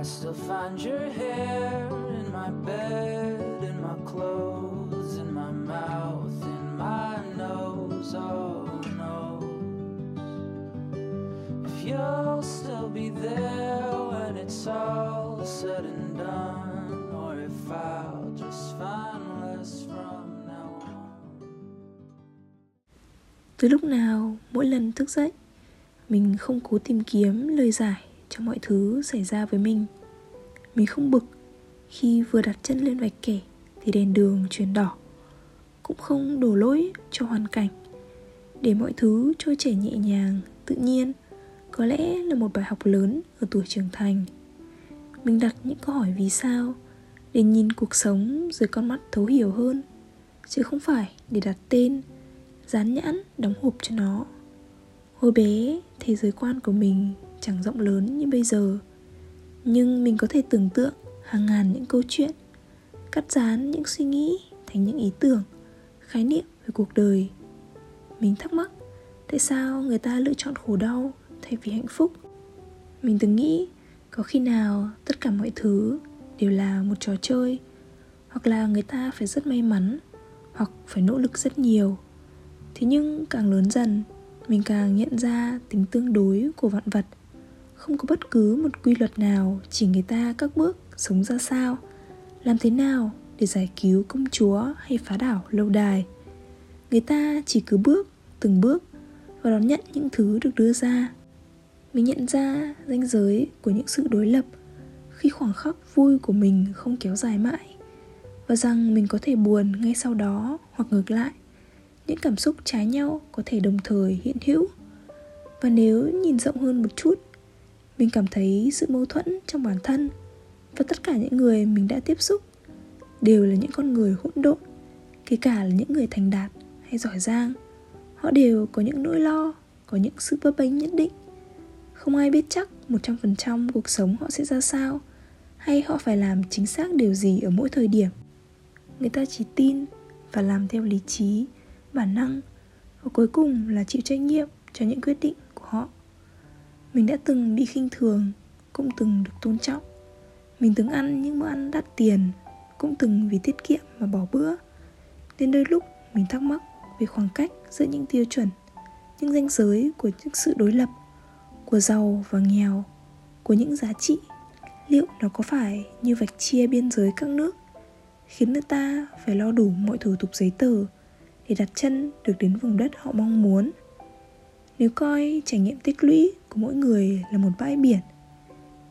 I still find your hair in my bed, in my clothes, in my mouth, in my nose, oh no. If you'll still be there when it's all said and done, or if I'll just find less from now on. Từ lúc nào, mỗi lần thức dậy, mình không cố tìm kiếm lời giải cho mọi thứ xảy ra với mình. Mình không bực khi vừa đặt chân lên vạch kẻ thì đèn đường chuyển đỏ, cũng không đổ lỗi cho hoàn cảnh. Để mọi thứ trôi chảy nhẹ nhàng, tự nhiên, có lẽ là một bài học lớn ở tuổi trưởng thành. Mình đặt những câu hỏi vì sao để nhìn cuộc sống dưới con mắt thấu hiểu hơn, chứ không phải để đặt tên, dán nhãn, đóng hộp cho nó. Hồi bé, thế giới quan của mình chẳng rộng lớn như bây giờ, nhưng mình có thể tưởng tượng hàng ngàn những câu chuyện, cắt dán những suy nghĩ thành những ý tưởng, khái niệm về cuộc đời. Mình thắc mắc tại sao người ta lựa chọn khổ đau thay vì hạnh phúc. Mình từng nghĩ có khi nào tất cả mọi thứ đều là một trò chơi, hoặc là người ta phải rất may mắn, hoặc phải nỗ lực rất nhiều. Thế nhưng càng lớn dần, mình càng nhận ra tính tương đối của vạn vật. Không có bất cứ một quy luật nào chỉ người ta các bước sống ra sao, làm thế nào để giải cứu công chúa hay phá đảo lâu đài. Người ta chỉ cứ bước, từng bước, và đón nhận những thứ được đưa ra. Mình nhận ra ranh giới của những sự đối lập, khi khoảng khắc vui của mình không kéo dài mãi, và rằng mình có thể buồn ngay sau đó hoặc ngược lại. Những cảm xúc trái nhau có thể đồng thời hiện hữu. Và nếu nhìn rộng hơn một chút, mình cảm thấy sự mâu thuẫn trong bản thân và tất cả những người mình đã tiếp xúc đều là những con người hỗn độn. Kể cả là những người thành đạt hay giỏi giang, họ đều có những nỗi lo, có những sự bấp bênh nhất định. Không ai biết chắc 100% cuộc sống họ sẽ ra sao, hay họ phải làm chính xác điều gì ở mỗi thời điểm. Người ta chỉ tin và làm theo lý trí, bản năng, và cuối cùng là chịu trách nhiệm cho những quyết định của họ. Mình đã từng bị khinh thường, cũng từng được tôn trọng. Mình từng ăn những bữa ăn đắt tiền, cũng từng vì tiết kiệm mà bỏ bữa. Đến đôi lúc mình thắc mắc về khoảng cách giữa những tiêu chuẩn, những ranh giới của những sự đối lập, của giàu và nghèo, của những giá trị. Liệu nó có phải như vạch chia biên giới các nước, khiến nước ta phải lo đủ mọi thủ tục giấy tờ để đặt chân được đến vùng đất họ mong muốn? Nếu coi trải nghiệm tích lũy của mỗi người là một bãi biển,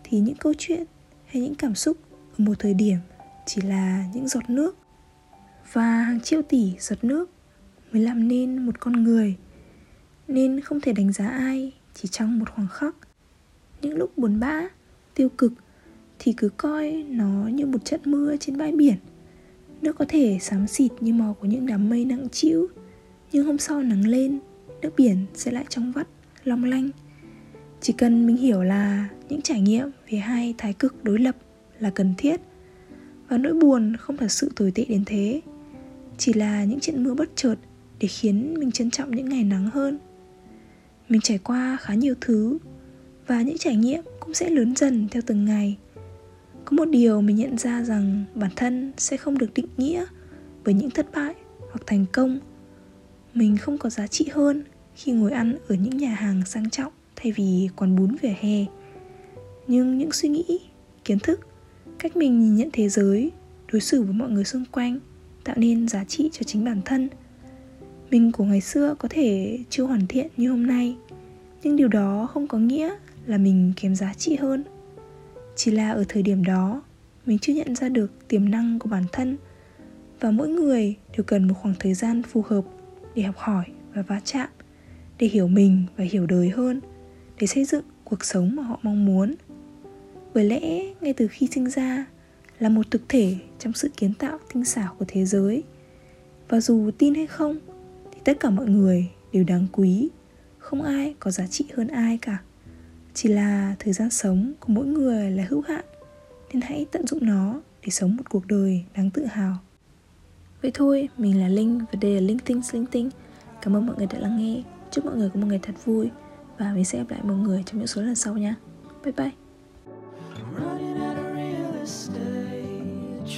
thì những câu chuyện hay những cảm xúc ở một thời điểm chỉ là những giọt nước. Và hàng triệu tỷ giọt nước mới làm nên một con người, nên không thể đánh giá ai chỉ trong một khoảnh khắc. Những lúc buồn bã, tiêu cực thì cứ coi nó như một trận mưa trên bãi biển. Nước có thể xám xịt như màu của những đám mây nặng trĩu, nhưng hôm sau nắng lên, nước biển sẽ lại trong vắt, long lanh. Chỉ cần mình hiểu là những trải nghiệm về hai thái cực đối lập là cần thiết, và nỗi buồn không thật sự tồi tệ đến thế, chỉ là những trận mưa bất chợt để khiến mình trân trọng những ngày nắng hơn. Mình trải qua khá nhiều thứ, và những trải nghiệm cũng sẽ lớn dần theo từng ngày. Có một điều mình nhận ra rằng bản thân sẽ không được định nghĩa bởi những thất bại hoặc thành công. Mình không có giá trị hơn khi ngồi ăn ở những nhà hàng sang trọng thay vì quán bún vỉa hè. Nhưng những suy nghĩ, kiến thức, cách mình nhìn nhận thế giới, đối xử với mọi người xung quanh tạo nên giá trị cho chính bản thân. Mình của ngày xưa có thể chưa hoàn thiện như hôm nay, nhưng điều đó không có nghĩa là mình kém giá trị hơn. Chỉ là ở thời điểm đó, mình chưa nhận ra được tiềm năng của bản thân, và mỗi người đều cần một khoảng thời gian phù hợp để học hỏi và va chạm, để hiểu mình và hiểu đời hơn, để xây dựng cuộc sống mà họ mong muốn. Bởi lẽ, ngay từ khi sinh ra, là một thực thể trong sự kiến tạo tinh xảo của thế giới. Và dù tin hay không, thì tất cả mọi người đều đáng quý, không ai có giá trị hơn ai cả. Chỉ là thời gian sống của mỗi người là hữu hạn, nên hãy tận dụng nó để sống một cuộc đời đáng tự hào. Vậy thôi, mình là Linh và đây là Linh Tinh. Cảm ơn mọi người đã lắng nghe. Chúc mọi người có một ngày thật vui. Và mình sẽ gặp lại mọi người trong những số lần sau nha. Bye bye.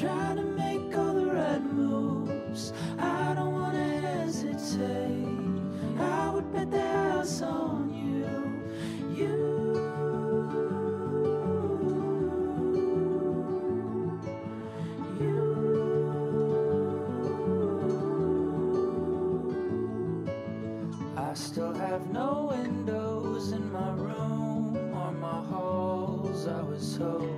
trying to make all the right moves. I don't want to hesitate. I would bet the house on you. I still have no windows in my room or my halls. I was so